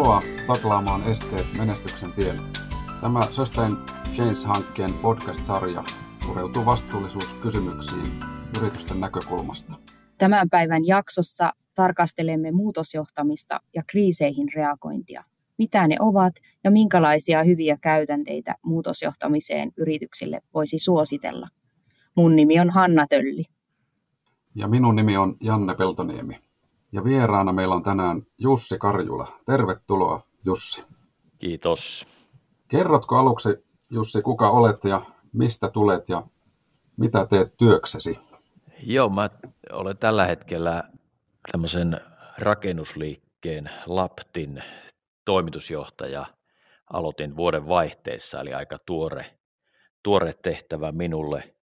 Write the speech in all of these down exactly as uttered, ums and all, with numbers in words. Tervetuloa taklaamaan esteet menestyksen tielle. Tämä Sustain Change-hankkeen podcast-sarja pureutuu vastuullisuuskysymyksiin yritysten näkökulmasta. Tämän päivän jaksossa tarkastelemme muutosjohtamista ja kriiseihin reagointia. Mitä ne ovat ja minkälaisia hyviä käytänteitä muutosjohtamiseen yrityksille voisi suositella? Mun nimi on Hanna Tölli. Ja minun nimi on Janne Peltoniemi. Ja vieraana meillä on tänään Jussi Karjula. Tervetuloa, Jussi. Kiitos. Kerrotko aluksi, Jussi, kuka olet ja mistä tulet ja mitä teet työksesi? Joo, mä olen tällä hetkellä tämmöisen rakennusliikkeen Laptin toimitusjohtaja. Aloitin vuoden vaihteessa, eli aika tuore, tuore tehtävä minulle.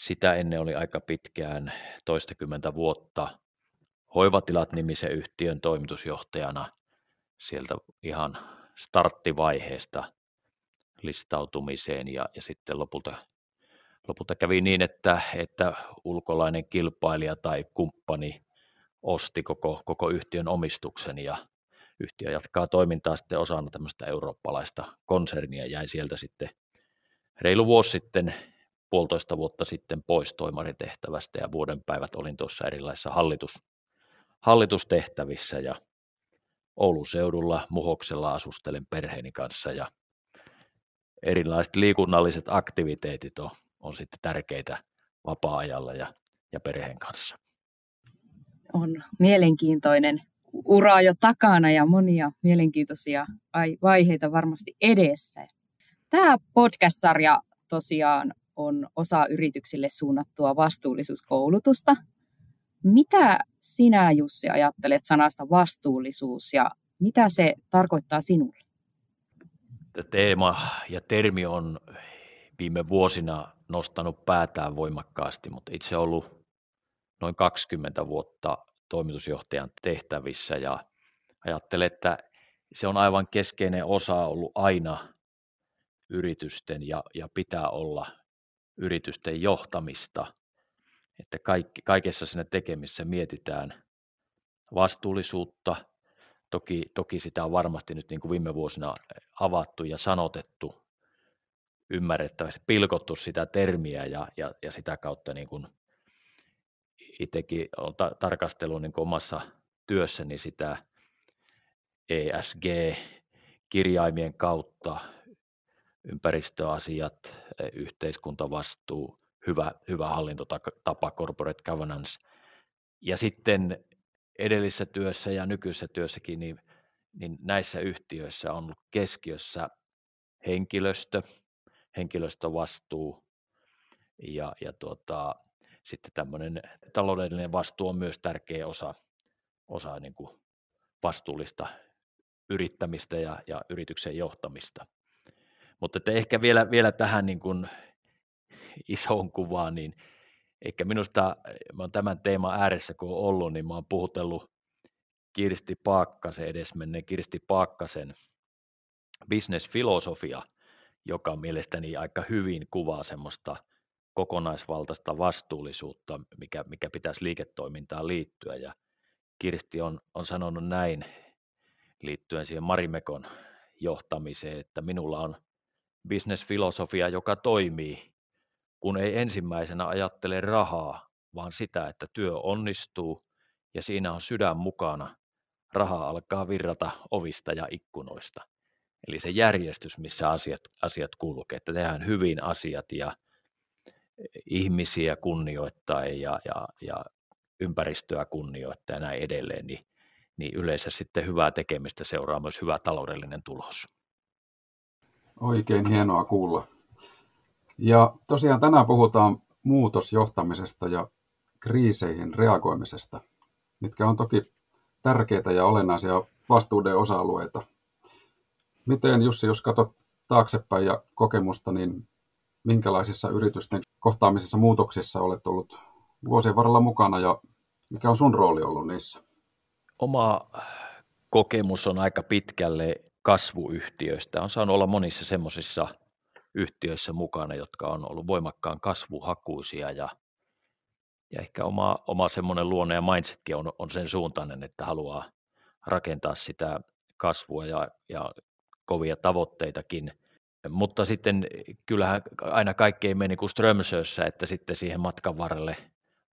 Sitä ennen oli aika pitkään toistakymmentä vuotta Hoivatilat-nimisen yhtiön toimitusjohtajana sieltä ihan starttivaiheesta listautumiseen ja, ja sitten lopulta, lopulta kävi niin, että, että ulkolainen kilpailija tai kumppani osti koko, koko yhtiön omistuksen ja yhtiö jatkaa toimintaa sitten osana tämmöistä eurooppalaista konsernia, jäi sieltä sitten reilu vuosi sitten puolitoista vuotta sitten pois toimaritehtävästä ja vuoden päivät olin tuossa erilaisissa hallitus, hallitustehtävissä ja Oulun seudulla Muhoksella asustelen perheeni kanssa ja erilaiset liikunnalliset aktiviteetit on, on sitten tärkeitä vapaa-ajalla ja, ja perheen kanssa. On mielenkiintoinen ura jo takana ja monia mielenkiintoisia vaiheita varmasti edessä. Tämä podcast-sarja tosiaan on osa yrityksille suunnattua vastuullisuuskoulutusta. Mitä sinä, Jussi, ajattelet sanasta vastuullisuus ja mitä se tarkoittaa sinulle? Teema ja termi on viime vuosina nostanut päätään voimakkaasti, mutta itse olen ollut noin kaksikymmentä vuotta toimitusjohtajan tehtävissä ja ajattelen, että se on aivan keskeinen osa ollut aina yritysten ja, ja pitää olla yritysten johtamista. Että kaikki, kaikessa siinä tekemisessä mietitään vastuullisuutta. Toki, toki sitä on varmasti nyt niin kuin viime vuosina avattu ja sanotettu, ymmärrettävästi pilkottu sitä termiä ja, ja, ja sitä kautta niin kuin itsekin olen ta- tarkastellut niin kuin omassa työssäni sitä E S G-kirjaimien kautta, ympäristöasiat, yhteiskuntavastuu, Hyvä, hyvä hallintotapa, corporate governance. Ja sitten edellisessä työssä ja nykyisessä työssäkin, niin, niin näissä yhtiöissä on ollut keskiössä henkilöstö, henkilöstövastuu ja, ja tuota, sitten tämmöinen taloudellinen vastuu on myös tärkeä osa, osa niin kuin vastuullista yrittämistä ja, ja yrityksen johtamista. Mutta että ehkä vielä, vielä tähän niin kuin isoon kuvaan, niin ehkä minusta mä oon tämän teeman ääressä kun on ollut, niin mä oon puhutellut Kirsti Paakkasen, edesmenneen Kirsti Paakkasen business-filosofia, joka mielestäni aika hyvin kuvaa semmoista kokonaisvaltaista vastuullisuutta, mikä, mikä pitäisi liiketoimintaan liittyä. Ja Kirsti on, on sanonut näin liittyen siihen Marimekon johtamiseen, että minulla on business-filosofia, joka toimii, kun ei ensimmäisenä ajattele rahaa, vaan sitä, että työ onnistuu ja siinä on sydän mukana. Raha alkaa virrata ovista ja ikkunoista. Eli se järjestys, missä asiat, asiat kulkee, että tehdään hyvin asiat ja ihmisiä kunnioittaa ja, ja, ja ympäristöä kunnioittaa ja näin edelleen, niin, niin yleensä sitten hyvää tekemistä seuraa myös hyvä taloudellinen tulos. Oikein hienoa kuulla. Ja tosiaan tänään puhutaan muutosjohtamisesta ja kriiseihin reagoimisesta, mitkä on toki tärkeitä ja olennaisia vastuuden osa-alueita. Miten, Jussi, jos katsot taaksepäin ja kokemusta, niin minkälaisissa yritysten kohtaamisissa muutoksissa olet ollut vuosien varrella mukana ja mikä on sun rooli ollut niissä? Oma kokemus on aika pitkälle kasvuyhtiöistä. Olen saanut olla monissa semmoisissa yhtiöissä mukana, jotka on ollut voimakkaan kasvuhakuisia ja, ja ehkä oma, oma semmoinen luonne ja mindsetkin on, on sen suuntainen, että haluaa rakentaa sitä kasvua ja, ja kovia tavoitteitakin. Mutta sitten kyllähän aina kaikki ei mene niin kuin Strömsössä, että sitten siihen matkan varrelle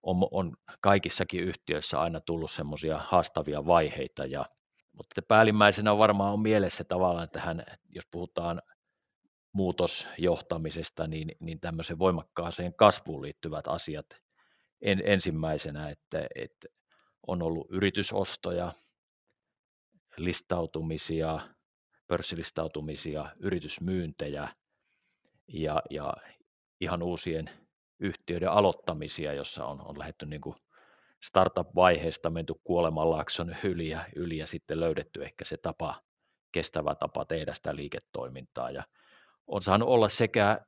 on, on kaikissakin yhtiöissä aina tullut semmoisia haastavia vaiheita. Ja, mutta päällimmäisenä varmaan on mielessä tavallaan, että hän, jos puhutaan muutosjohtamisesta, niin, niin tämmöiseen voimakkaaseen kasvuun liittyvät asiat en, ensimmäisenä, että, että on ollut yritysostoja, listautumisia, pörssilistautumisia, yritysmyyntejä ja, ja ihan uusien yhtiöiden aloittamisia, jossa on, on lähdetty niin kuin startup-vaiheesta, menty kuolemanlaakson yli ja, yli ja sitten löydetty ehkä se tapa, kestävä tapa tehdä sitä liiketoimintaa. Ja on saanut olla sekä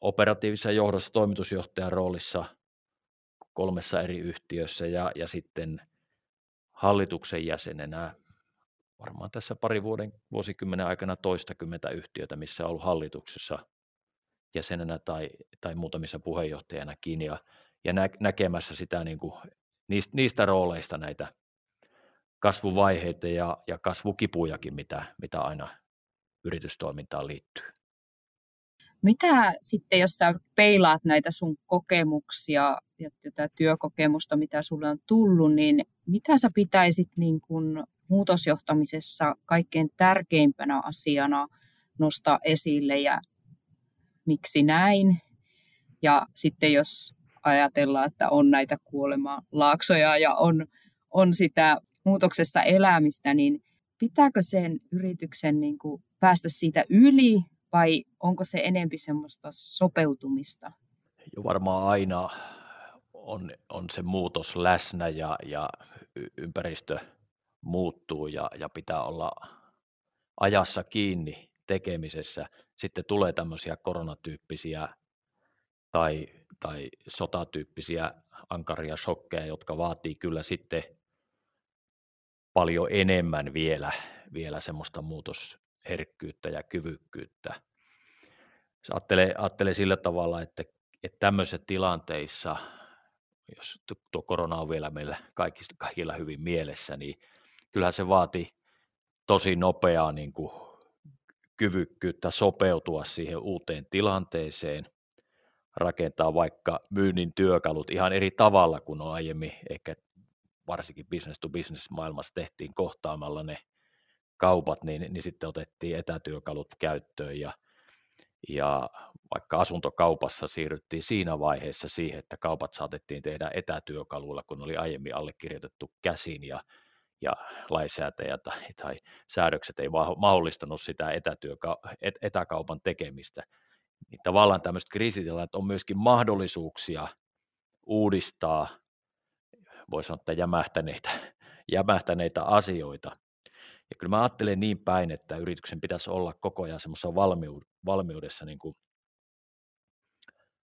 operatiivisessa johdossa toimitusjohtajan roolissa kolmessa eri yhtiössä ja, ja sitten hallituksen jäsenenä varmaan tässä pari vuoden vuosikymmenen aikana toistakymmentä yhtiötä, missä on ollut hallituksessa jäsenenä tai, tai muutamissa puheenjohtajanakin ja, ja nä, näkemässä sitä niin kuin, niistä, niistä rooleista näitä kasvuvaiheita ja, ja kasvukipujakin, mitä, mitä aina yritystoimintaan liittyy. Mitä sitten, jos sä peilaat näitä sun kokemuksia ja tätä työkokemusta, mitä sulle on tullut, niin mitä sä pitäisit niin kuin muutosjohtamisessa kaikkein tärkeimpänä asiana nostaa esille ja miksi näin? Ja sitten jos ajatellaan, että on näitä kuolemanlaaksoja ja on, on sitä muutoksessa elämistä, niin pitääkö sen yrityksen niin kuin päästä siitä yli vai onko se enemmän semmoista sopeutumista? Jo varmaan aina on, on se muutos läsnä ja, ja ympäristö muuttuu ja, ja pitää olla ajassa kiinni tekemisessä. Sitten tulee tämmöisiä koronatyyppisiä tai, tai sotatyyppisiä ankaria shokkeja, jotka vaatii kyllä sitten paljon enemmän vielä, vielä semmoista muutosherkkyyttä ja kyvykkyyttä. Ajattelen, ajattelen sillä tavalla, että, että tämmöisissä tilanteissa, jos tuo korona on vielä meillä kaikilla, kaikilla hyvin mielessä, niin kyllähän se vaati tosi nopeaa niin kuin kyvykkyyttä sopeutua siihen uuteen tilanteeseen, rakentaa vaikka myynnin työkalut ihan eri tavalla kuin on aiemmin, ehkä varsinkin business to business maailmassa tehtiin kohtaamalla ne kaupat, niin, niin sitten otettiin etätyökalut käyttöön ja, ja vaikka asuntokaupassa siirryttiin siinä vaiheessa siihen, että kaupat saatettiin tehdä etätyökaluilla, kun oli aiemmin allekirjoitettu käsin ja ja lainsäätäjä tai, tai säädökset ei mahdollistanut sitä etätyöka- et, etäkaupan tekemistä, niin tavallaan tämmöiset kriisitilanteet on myöskin mahdollisuuksia uudistaa, voi sanoa, että jämähtäneitä, jämähtäneitä asioita. Ja kyllä mä ajattelen niin päin, että yrityksen pitäisi olla koko ajan semmoisessa valmiudessa niin kuin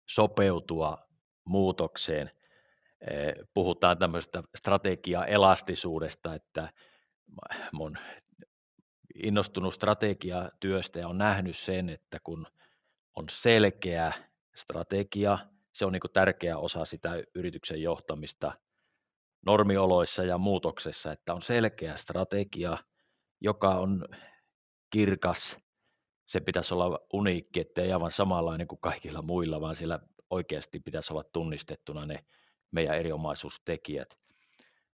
sopeutua muutokseen. Puhutaan tämmöisestä strategiaelastisuudesta, että olen innostunut strategiatyöstä ja olen nähnyt sen, että kun on selkeä strategia, se on niin kuin tärkeä osa sitä yrityksen johtamista normioloissa ja muutoksessa, että on selkeä strategia, joka on kirkas, se pitäisi olla uniikki, ettei aivan samanlainen kuin kaikilla muilla, vaan siellä oikeasti pitäisi olla tunnistettuna ne meidän eriomaisuustekijät.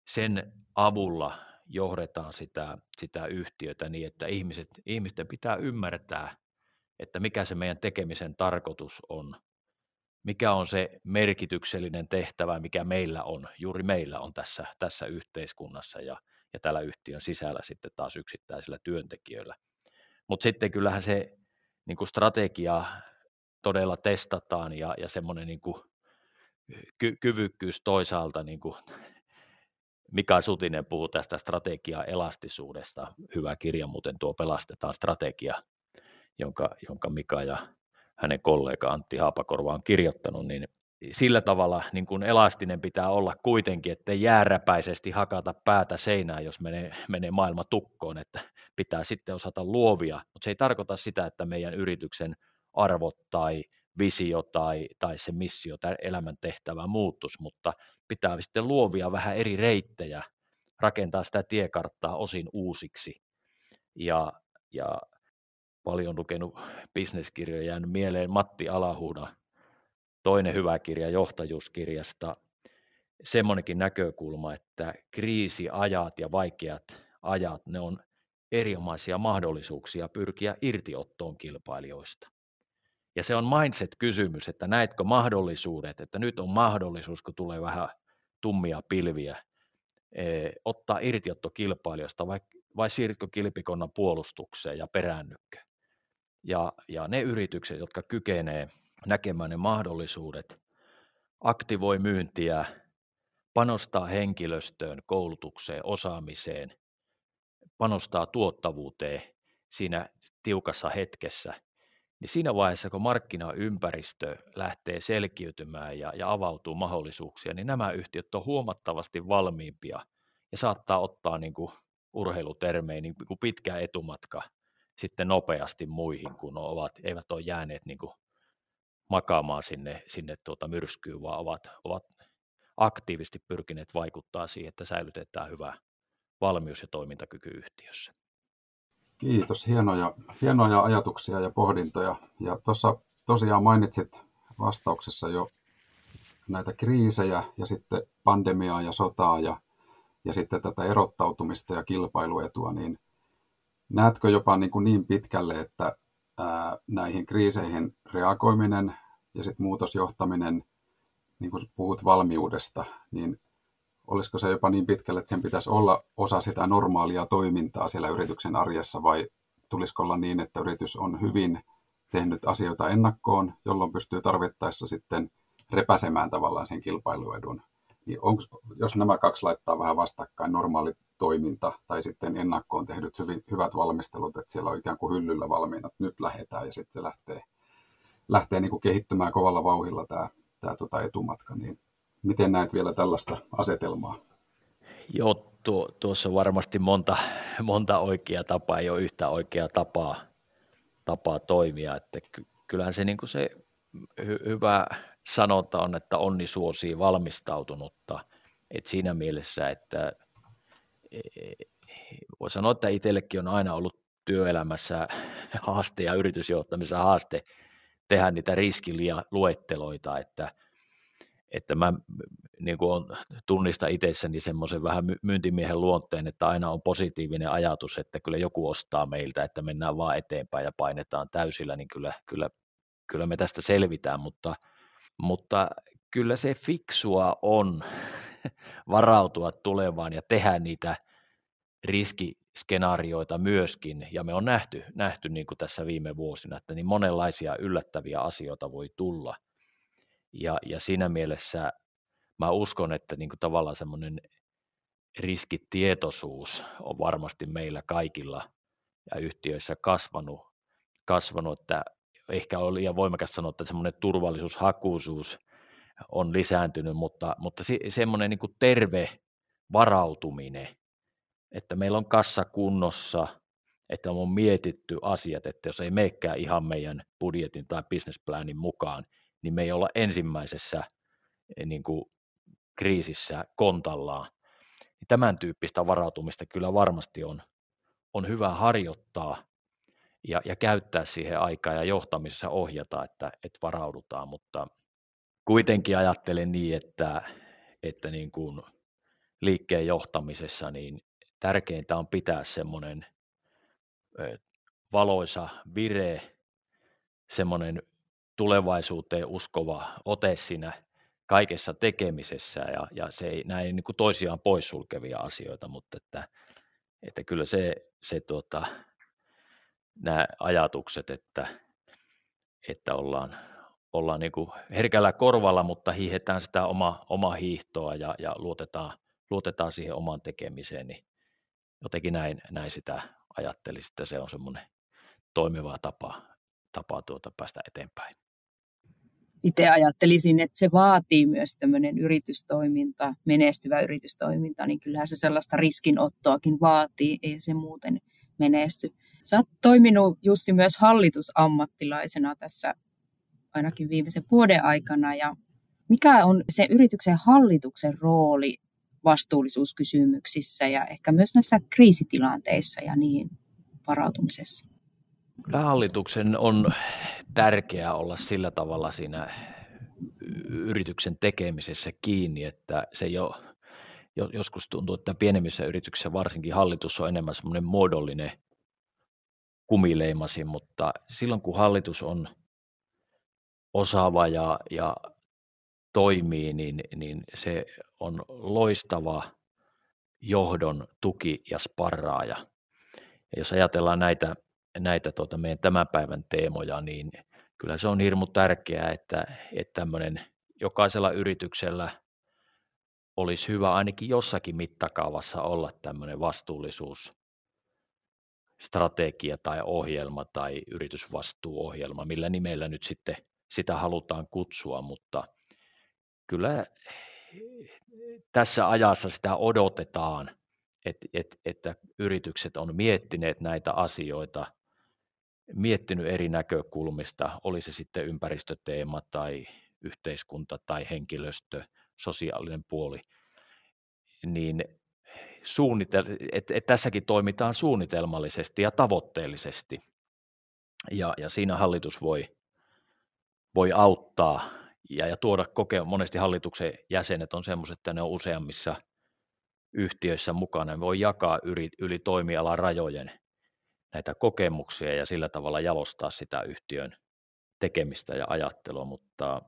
Sen avulla johdetaan sitä, sitä yhtiötä niin, että ihmiset, ihmisten pitää ymmärtää, että mikä se meidän tekemisen tarkoitus on, mikä on se merkityksellinen tehtävä, mikä meillä on, juuri meillä on tässä, tässä yhteiskunnassa ja, ja tällä yhtiön sisällä sitten taas yksittäisillä työntekijöillä. Mutta sitten kyllähän se niin kuin strategia todella testataan ja, ja semmoinen niin kuin Ky- kyvykkyys toisaalta, niin kuin Mika Sutinen puhuu tästä strategiaelastisuudesta, hyvä kirja muuten tuo Pelastetaan strategia, jonka, jonka Mika ja hänen kollega Antti Haapakorva on kirjoittanut, niin sillä tavalla niin kuin elastinen pitää olla kuitenkin, ettei jääräpäisesti hakata päätä seinään, jos menee, menee maailma tukkoon, että pitää sitten osata luovia, mutta se ei tarkoita sitä, että meidän yrityksen arvot tai visio tai, tai se missio tai elämäntehtävä muuttuisi, mutta pitää sitten luovia vähän eri reittejä rakentaa sitä tiekarttaa osin uusiksi. Ja, ja paljon lukenut bisneskirjoja, jäänyt mieleen Matti Alahuora, toinen hyvä kirja johtajuuskirjasta, semmoinenkin näkökulma, että kriisiajat ja vaikeat ajat, ne on erinomaisia mahdollisuuksia pyrkiä irtiottoon kilpailijoista. Ja se on mindset-kysymys, että näetkö mahdollisuudet, että nyt on mahdollisuus, kun tulee vähän tummia pilviä, eh, ottaa irtiotto kilpailijoista vai, vai siirrytkö kilpikonnan puolustukseen ja peräännykkö. Ja, ja ne yritykset, jotka kykenevät näkemään ne mahdollisuudet, aktivoi myyntiä, panostaa henkilöstöön, koulutukseen, osaamiseen, panostaa tuottavuuteen siinä tiukassa hetkessä, niin siinä vaiheessa, kun markkinaympäristö lähtee selkiytymään ja, ja avautuu mahdollisuuksia, niin nämä yhtiöt on huomattavasti valmiimpia ja saattaa ottaa niin kuin urheilutermejä niin kuin pitkä etumatka sitten nopeasti muihin, kun ovat, eivät ole jääneet niin kuin makaamaan sinne, sinne tuota myrskyyn, vaan ovat, ovat aktiivisesti pyrkineet vaikuttaa siihen, että säilytetään hyvä valmius ja toimintakyky yhtiössä. Kiitos, hienoja, hienoja ajatuksia ja pohdintoja. Ja tuossa tosiaan mainitsit vastauksessa jo näitä kriisejä ja sitten pandemiaa ja sotaa ja, ja sitten tätä erottautumista ja kilpailuetua, niin näetkö jopa niin, kuin niin pitkälle, että ää, näihin kriiseihin reagoiminen ja sitten muutosjohtaminen, niin kuin puhut valmiudesta, niin olisiko se jopa niin pitkälle, että sen pitäisi olla osa sitä normaalia toimintaa siellä yrityksen arjessa, vai tulisiko olla niin, että yritys on hyvin tehnyt asioita ennakkoon, jolloin pystyy tarvittaessa sitten repäsemään tavallaan sen kilpailuedun? Niin onks, jos nämä kaksi laittaa vähän vastakkain, normaali toiminta tai sitten ennakkoon tehdyt hyvin, hyvät valmistelut, että siellä on ikään kuin hyllyllä valmiina, että nyt lähdetään ja sitten lähtee, lähtee niin kuin kehittymään kovalla vauhdilla tämä, tämä tuota etumatka, niin miten näet vielä tällaista asetelmaa? Joo, tuo, tuossa on varmasti monta, monta oikeaa tapaa, ei ole yhtä oikeaa tapaa, tapaa toimia. Että ky, kyllähän se, niin kuin se hy, hyvä sanonta on, että onni suosii valmistautunutta. Et siinä mielessä, että voi sanoa, että itsellekin on aina ollut työelämässä haaste ja yritysjohtamisessa haaste tehdä niitä riskiluetteloita, että että mä niin kuin tunnistan itsessäni semmoisen vähän myyntimiehen luonteen, että aina on positiivinen ajatus, että kyllä joku ostaa meiltä, että mennään vaan eteenpäin ja painetaan täysillä, niin kyllä, kyllä, kyllä me tästä selvitään, mutta, mutta kyllä se fiksua on varautua tulevaan ja tehdä niitä riskiskenaarioita myöskin, ja me on nähty, nähty niin kuin tässä viime vuosina, että niin monenlaisia yllättäviä asioita voi tulla. Ja, ja siinä mielessä mä uskon, että niin kuin tavallaan semmoinen riskitietoisuus on varmasti meillä kaikilla ja yhtiöissä kasvanut, kasvanut että ehkä on liian voimakas sanoa, että semmoinen turvallisuushakuisuus on lisääntynyt, mutta, mutta se, semmoinen niin kuin terve varautuminen, että meillä on kassa kunnossa, että on mietitty asiat, että jos ei meekään ihan meidän budjetin tai businessplanin mukaan, niin me ei olla ensimmäisessä niin kuin kriisissä kontallaan. Tämän tyyppistä varautumista kyllä varmasti on, on hyvä harjoittaa ja, ja käyttää siihen aikaa ja johtamisessa ohjata, että, että varaudutaan, mutta kuitenkin ajattelen niin, että, että niin kuin liikkeen johtamisessa niin tärkeintä on pitää semmoinen valoisa vire, semmoinen tulevaisuuteen uskova ote siinä kaikessa tekemisessä, ja, ja se ei näin niin kuin toisiaan poissulkevia asioita, mutta että, että kyllä se, se tuota, nämä ajatukset, että, että ollaan, ollaan niin kuin herkällä korvalla, mutta hiihetään sitä oma, omaa hiihtoa ja, ja luotetaan, luotetaan siihen omaan tekemiseen, niin jotenkin näin, näin sitä ajattelisi, että se on semmoinen toimiva tapa. tapaa tuota päästä eteenpäin. Itse ajattelisin, että se vaatii myös tämmöinen yritystoiminta, menestyvä yritystoiminta, niin kyllähän se sellaista riskinottoakin vaatii, ei se muuten menesty. Sä oot toiminut, Jussi, myös hallitusammattilaisena tässä ainakin viimeisen vuoden aikana, ja mikä on se yrityksen hallituksen rooli vastuullisuuskysymyksissä ja ehkä myös näissä kriisitilanteissa ja niihin varautumisessa. Kyllä hallituksen on tärkeää olla sillä tavalla siinä yrityksen tekemisessä kiinni, että se jo, joskus tuntuu, että pienemmissä yrityksissä varsinkin hallitus on enemmän semmoinen muodollinen kumileimasi, mutta silloin kun hallitus on osaava ja, ja toimii, niin, niin se on loistava johdon tuki ja sparraaja. Ja jos ajatellaan näitä, näitä tuota meidän tämän päivän teemoja, niin kyllä se on hirmu tärkeää, että, että tämmöinen jokaisella yrityksellä olisi hyvä ainakin jossakin mittakaavassa olla tämmöinen vastuullisuusstrategia tai ohjelma tai yritysvastuuohjelma, millä nimellä nyt sitten sitä halutaan kutsua, mutta kyllä tässä ajassa sitä odotetaan, että, että, että yritykset on miettineet näitä asioita, miettinyt eri näkökulmista, oli se sitten ympäristöteema tai yhteiskunta tai henkilöstö, sosiaalinen puoli, niin suunnitel- et, et tässäkin toimitaan suunnitelmallisesti ja tavoitteellisesti, ja, ja siinä hallitus voi, voi auttaa ja, ja tuoda kokea. Monesti hallituksen jäsenet on sellaiset, että ne on useammissa yhtiöissä mukana, ne voi jakaa yli, yli toimialan rajojen näitä kokemuksia ja sillä tavalla jalostaa sitä yhtiön tekemistä ja ajattelua, mutta,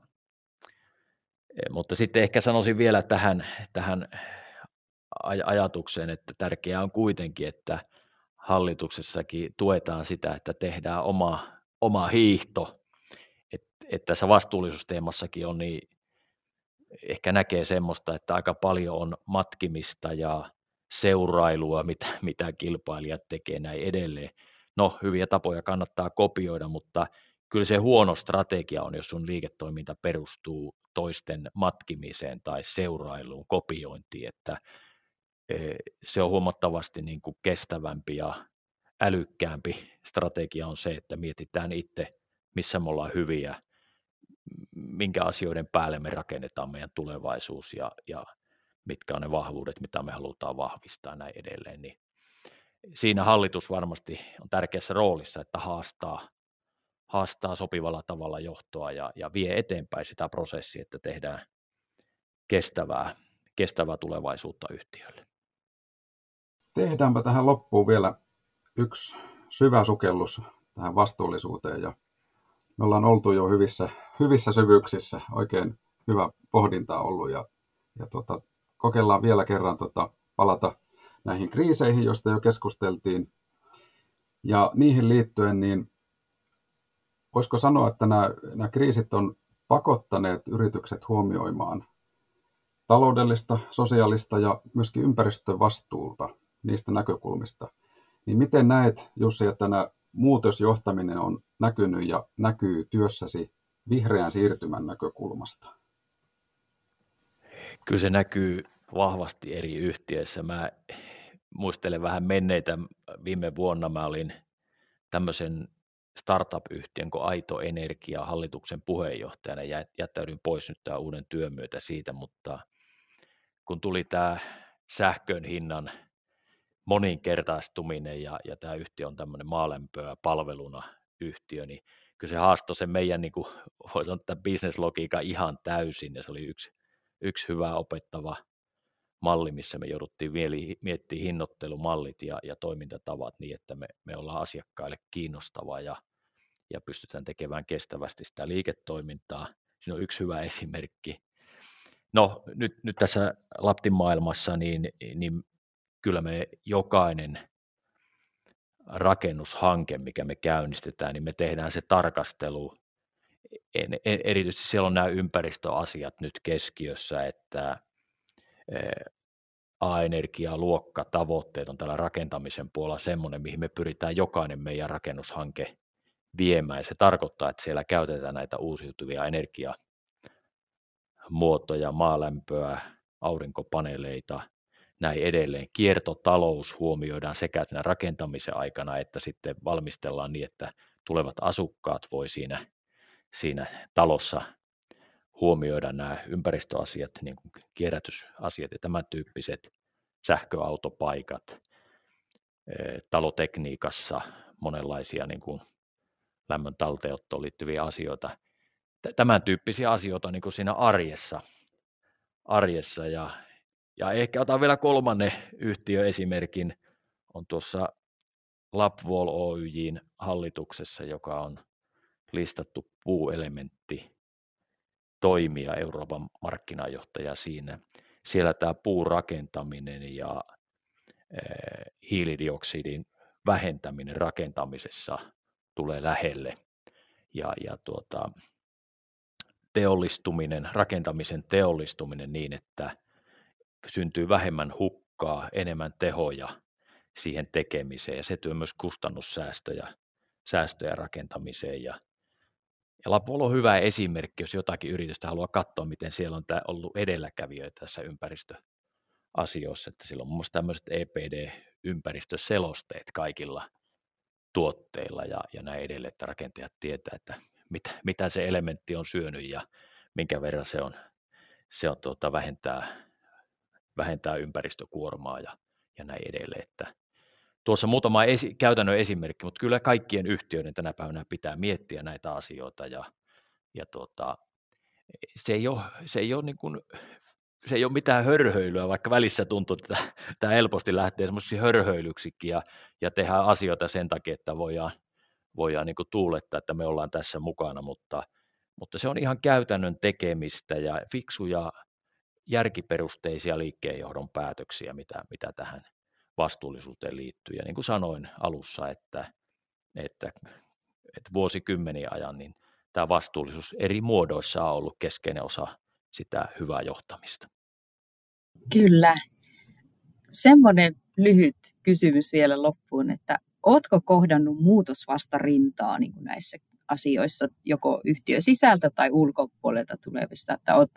mutta sitten ehkä sanoisin vielä tähän, tähän ajatukseen, että tärkeää on kuitenkin, että hallituksessakin tuetaan sitä, että tehdään oma, oma hiihto, että et tässä vastuullisuusteemassakin on niin, ehkä näkee semmoista, että aika paljon on matkimista ja seurailua, mitä, mitä kilpailijat tekee näin edelleen. No, hyviä tapoja kannattaa kopioida, mutta kyllä se huono strategia on, jos sun liiketoiminta perustuu toisten matkimiseen tai seurailuun, kopiointiin, että se on huomattavasti niin kuin kestävämpi ja älykkäämpi strategia on se, että mietitään itse, missä me ollaan hyviä, minkä asioiden päälle me rakennetaan meidän tulevaisuus ja, ja mitkä on ne vahvuudet, mitä me halutaan vahvistaa näin edelleen, niin siinä hallitus varmasti on tärkeässä roolissa, että haastaa, haastaa sopivalla tavalla johtoa ja, ja vie eteenpäin sitä prosessia, että tehdään kestävää, kestävää tulevaisuutta yhtiölle. Tehdäänpä tähän loppuun vielä yksi syvä sukellus tähän vastuullisuuteen, ja me ollaan oltu jo hyvissä, hyvissä syvyyksissä, oikein hyvä pohdinta ollut, ja, ja tuota, kokeillaan vielä kerran tota, palata näihin kriiseihin, joista jo keskusteltiin. Ja niihin liittyen, niin voisiko sanoa, että nämä, nämä kriisit on pakottaneet yritykset huomioimaan taloudellista, sosiaalista ja myöskin ympäristövastuuta niistä näkökulmista. Niin miten näet, Jussi, että nämä muutosjohtaminen on näkynyt ja näkyy työssäsi vihreän siirtymän näkökulmasta? Kyllä se näkyy vahvasti eri yhtiöissä. Mä muistelen vähän menneitä. Viime vuonna mä olin tämmöisen startup-yhtiön kuin Aito Energia hallituksen puheenjohtajana. Jättäydyin pois nyt tämän uuden työn myötä siitä, mutta kun tuli tämä sähkön hinnan moninkertaistuminen ja, ja tämä yhtiö on tämmöinen maalämpöä palveluna yhtiö, niin kyllä se haastoi sen meidän, niin kuin voi sanoa, tämän bisneslogiikan ihan täysin, ja se oli yksi Yksi hyvä opettava malli, missä me jouduttiin vielä miettimään hinnoittelumallit ja, ja toimintatavat niin, että me, me ollaan asiakkaille kiinnostavaa ja, ja pystytään tekemään kestävästi sitä liiketoimintaa. Siinä on yksi hyvä esimerkki. No nyt, nyt tässä Laptin maailmassa, niin, niin kyllä me jokainen rakennushanke, mikä me käynnistetään, niin me tehdään se tarkastelu. Erityisesti siellä on nämä ympäristöasiat nyt keskiössä, että A-energialuokkatavoitteet on tällä rakentamisen puolella semmoinen, mihin me pyritään jokainen meidän rakennushanke viemään. Se tarkoittaa, että siellä käytetään näitä uusiutuvia energiamuotoja, maalämpöä, aurinkopaneeleita, näin edelleen. Kiertotalous huomioidaan sekä siinä rakentamisen aikana, että sitten valmistellaan niin, että tulevat asukkaat voi siinä siinä talossa huomioida nämä ympäristöasiat, niin kuin kierrätysasiat ja tämän tyyppiset, sähköautopaikat, talotekniikassa monenlaisia niin kuin lämmön talteenottoon liittyviä asioita, tämän tyyppisiä asioita niin kuin siinä arjessa. arjessa ja, ja ehkä otan vielä kolmannen yhtiöesimerkin, on tuossa Lapwall Oy:n hallituksessa, joka on listattu puuelementti toimija, Euroopan markkinajohtaja siinä. Siellä tämä puurakentaminen ja hiilidioksidin vähentäminen rakentamisessa tulee lähelle. Ja, ja tuota, teollistuminen, rakentamisen teollistuminen niin, että syntyy vähemmän hukkaa, enemmän tehoja siihen tekemiseen. Ja se työ myös kustannussäästöjä säästöjä rakentamiseen. Ja, ja Lapwall on hyvä esimerkki, jos jotakin yritystä haluaa katsoa, miten siellä on tämä ollut edelläkävijöitä tässä ympäristöasioissa. Että sillä on muun muassa tämmöiset E P D-ympäristöselosteet kaikilla tuotteilla ja, ja näin edelleen, että rakentajat tietää, että mitä, mitä se elementti on syönyt ja minkä verran se on, se on tuota, vähentää, vähentää ympäristökuormaa ja, ja näin edelleen. Että tuossa muutama esi, käytännön esimerkki, mutta kyllä kaikkien yhtiöiden tänä päivänä pitää miettiä näitä asioita ja, ja tuota, se ei ole, se ei ole niin kuin, se ei ole mitään hörhöilyä, vaikka välissä tuntuu, että tämä helposti lähtee semmoisiksi hörhöilyksikin ja, ja tehdään asioita sen takia, että voidaan, voidaan niin kuin tuulettaa, että me ollaan tässä mukana, mutta, mutta se on ihan käytännön tekemistä ja fiksuja järkiperusteisia liikkeenjohdon päätöksiä, mitä, mitä tähän vastuullisuuteen liittyy. Ja niin kuin sanoin alussa, että, että, että vuosikymmeniä ajan niin tämä vastuullisuus eri muodoissa on ollut keskeinen osa sitä hyvää johtamista. Kyllä. Semmoinen lyhyt kysymys vielä loppuun, että ootko kohdannut muutosvastarintaa niin kuin näissä asioissa joko yhtiön sisältä tai ulkopuolelta tulevista, että oot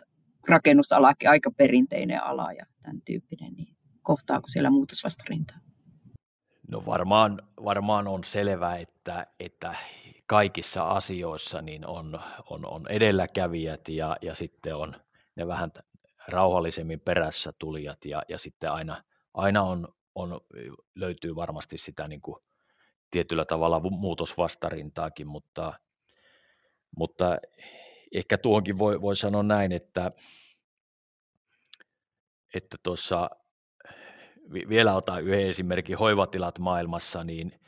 rakennusalakin aika perinteinen ala ja tämän tyyppinen, niin kohtaako siellä muutosvastarintaa? No varmaan, varmaan on selvää, että, että kaikissa asioissa niin on, on, on edelläkävijät ja, ja sitten on ne vähän rauhallisemmin perässä tulijat ja, ja sitten aina, aina on, on, löytyy varmasti sitä niin kuin tietyllä tavalla muutosvastarintaakin, mutta, mutta ehkä tuohonkin voi, voi sanoa näin, että, että tuossa vielä otan yhden esimerkin Hoivatilat maailmassa, niin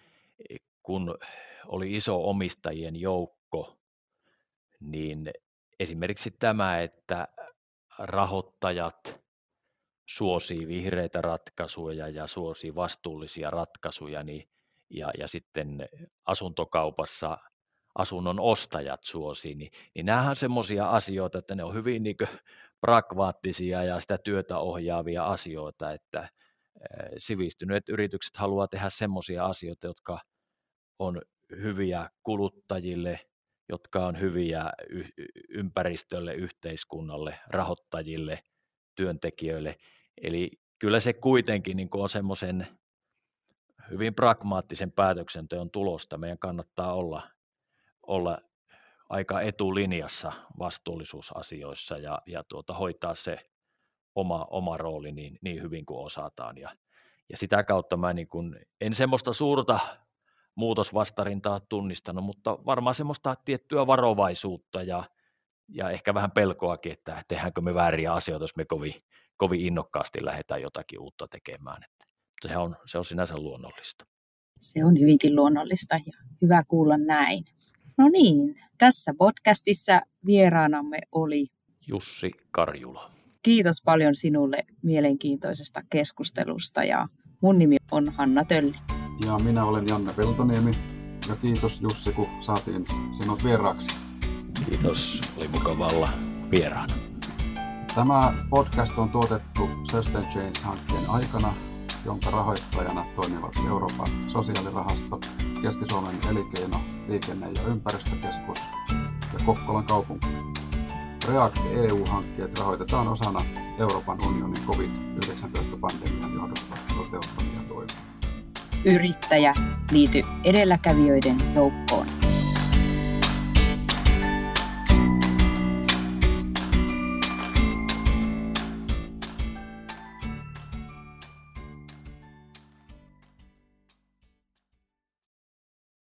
kun oli iso omistajien joukko, niin esimerkiksi tämä, että rahoittajat suosii vihreitä ratkaisuja ja suosii vastuullisia ratkaisuja, niin, ja, ja sitten asuntokaupassa asunnon ostajat suosii, niin, niin nämähän on semmoisia asioita, että ne on hyvin niin kuin pragmaattisia ja sitä työtä ohjaavia asioita, että sivistyneet yritykset haluaa tehdä semmoisia asioita, jotka on hyviä kuluttajille, jotka on hyviä ympäristölle, yhteiskunnalle, rahoittajille, työntekijöille. Eli kyllä se kuitenkin niin on semmoisen hyvin pragmaattisen päätöksenteon tulosta. Meidän kannattaa olla, olla aika etulinjassa vastuullisuusasioissa ja, ja tuota, hoitaa se oma, oma rooli niin, niin hyvin kuin osataan. Ja, ja sitä kautta mä niin kun, en semmoista suurta muutosvastarintaa tunnistanut, mutta varmaan semmoista tiettyä varovaisuutta ja, ja ehkä vähän pelkoakin, että tehdäänkö me vääriä asioita, jos me kovin, kovin innokkaasti lähdetään jotakin uutta tekemään. Että se, on, se on sinänsä luonnollista. Se on hyvinkin luonnollista ja hyvä kuulla näin. No niin, tässä podcastissa vieraanamme oli Jussi Karjula. Kiitos paljon sinulle mielenkiintoisesta keskustelusta ja mun nimi on Hanna Tölli. Ja minä olen Janne Peltoniemi ja kiitos Jussi, kun saatiin sinut vieraaksi. Kiitos, oli mukava olla vieraana. Tämä podcast on tuotettu Sustain Change-hankkeen aikana, jonka rahoittajana toimivat Euroopan sosiaalirahasto, Keski-Suomen elinkeino-, liikenne- ja ympäristökeskus ja Kokkolan kaupunki. React-E U-hankkeet rahoitetaan osana Euroopan unionin covid yhdeksäntoista-pandemian johdosta toteuttamia toimia. Yrittäjä, liity edelläkävijöiden joukkoon.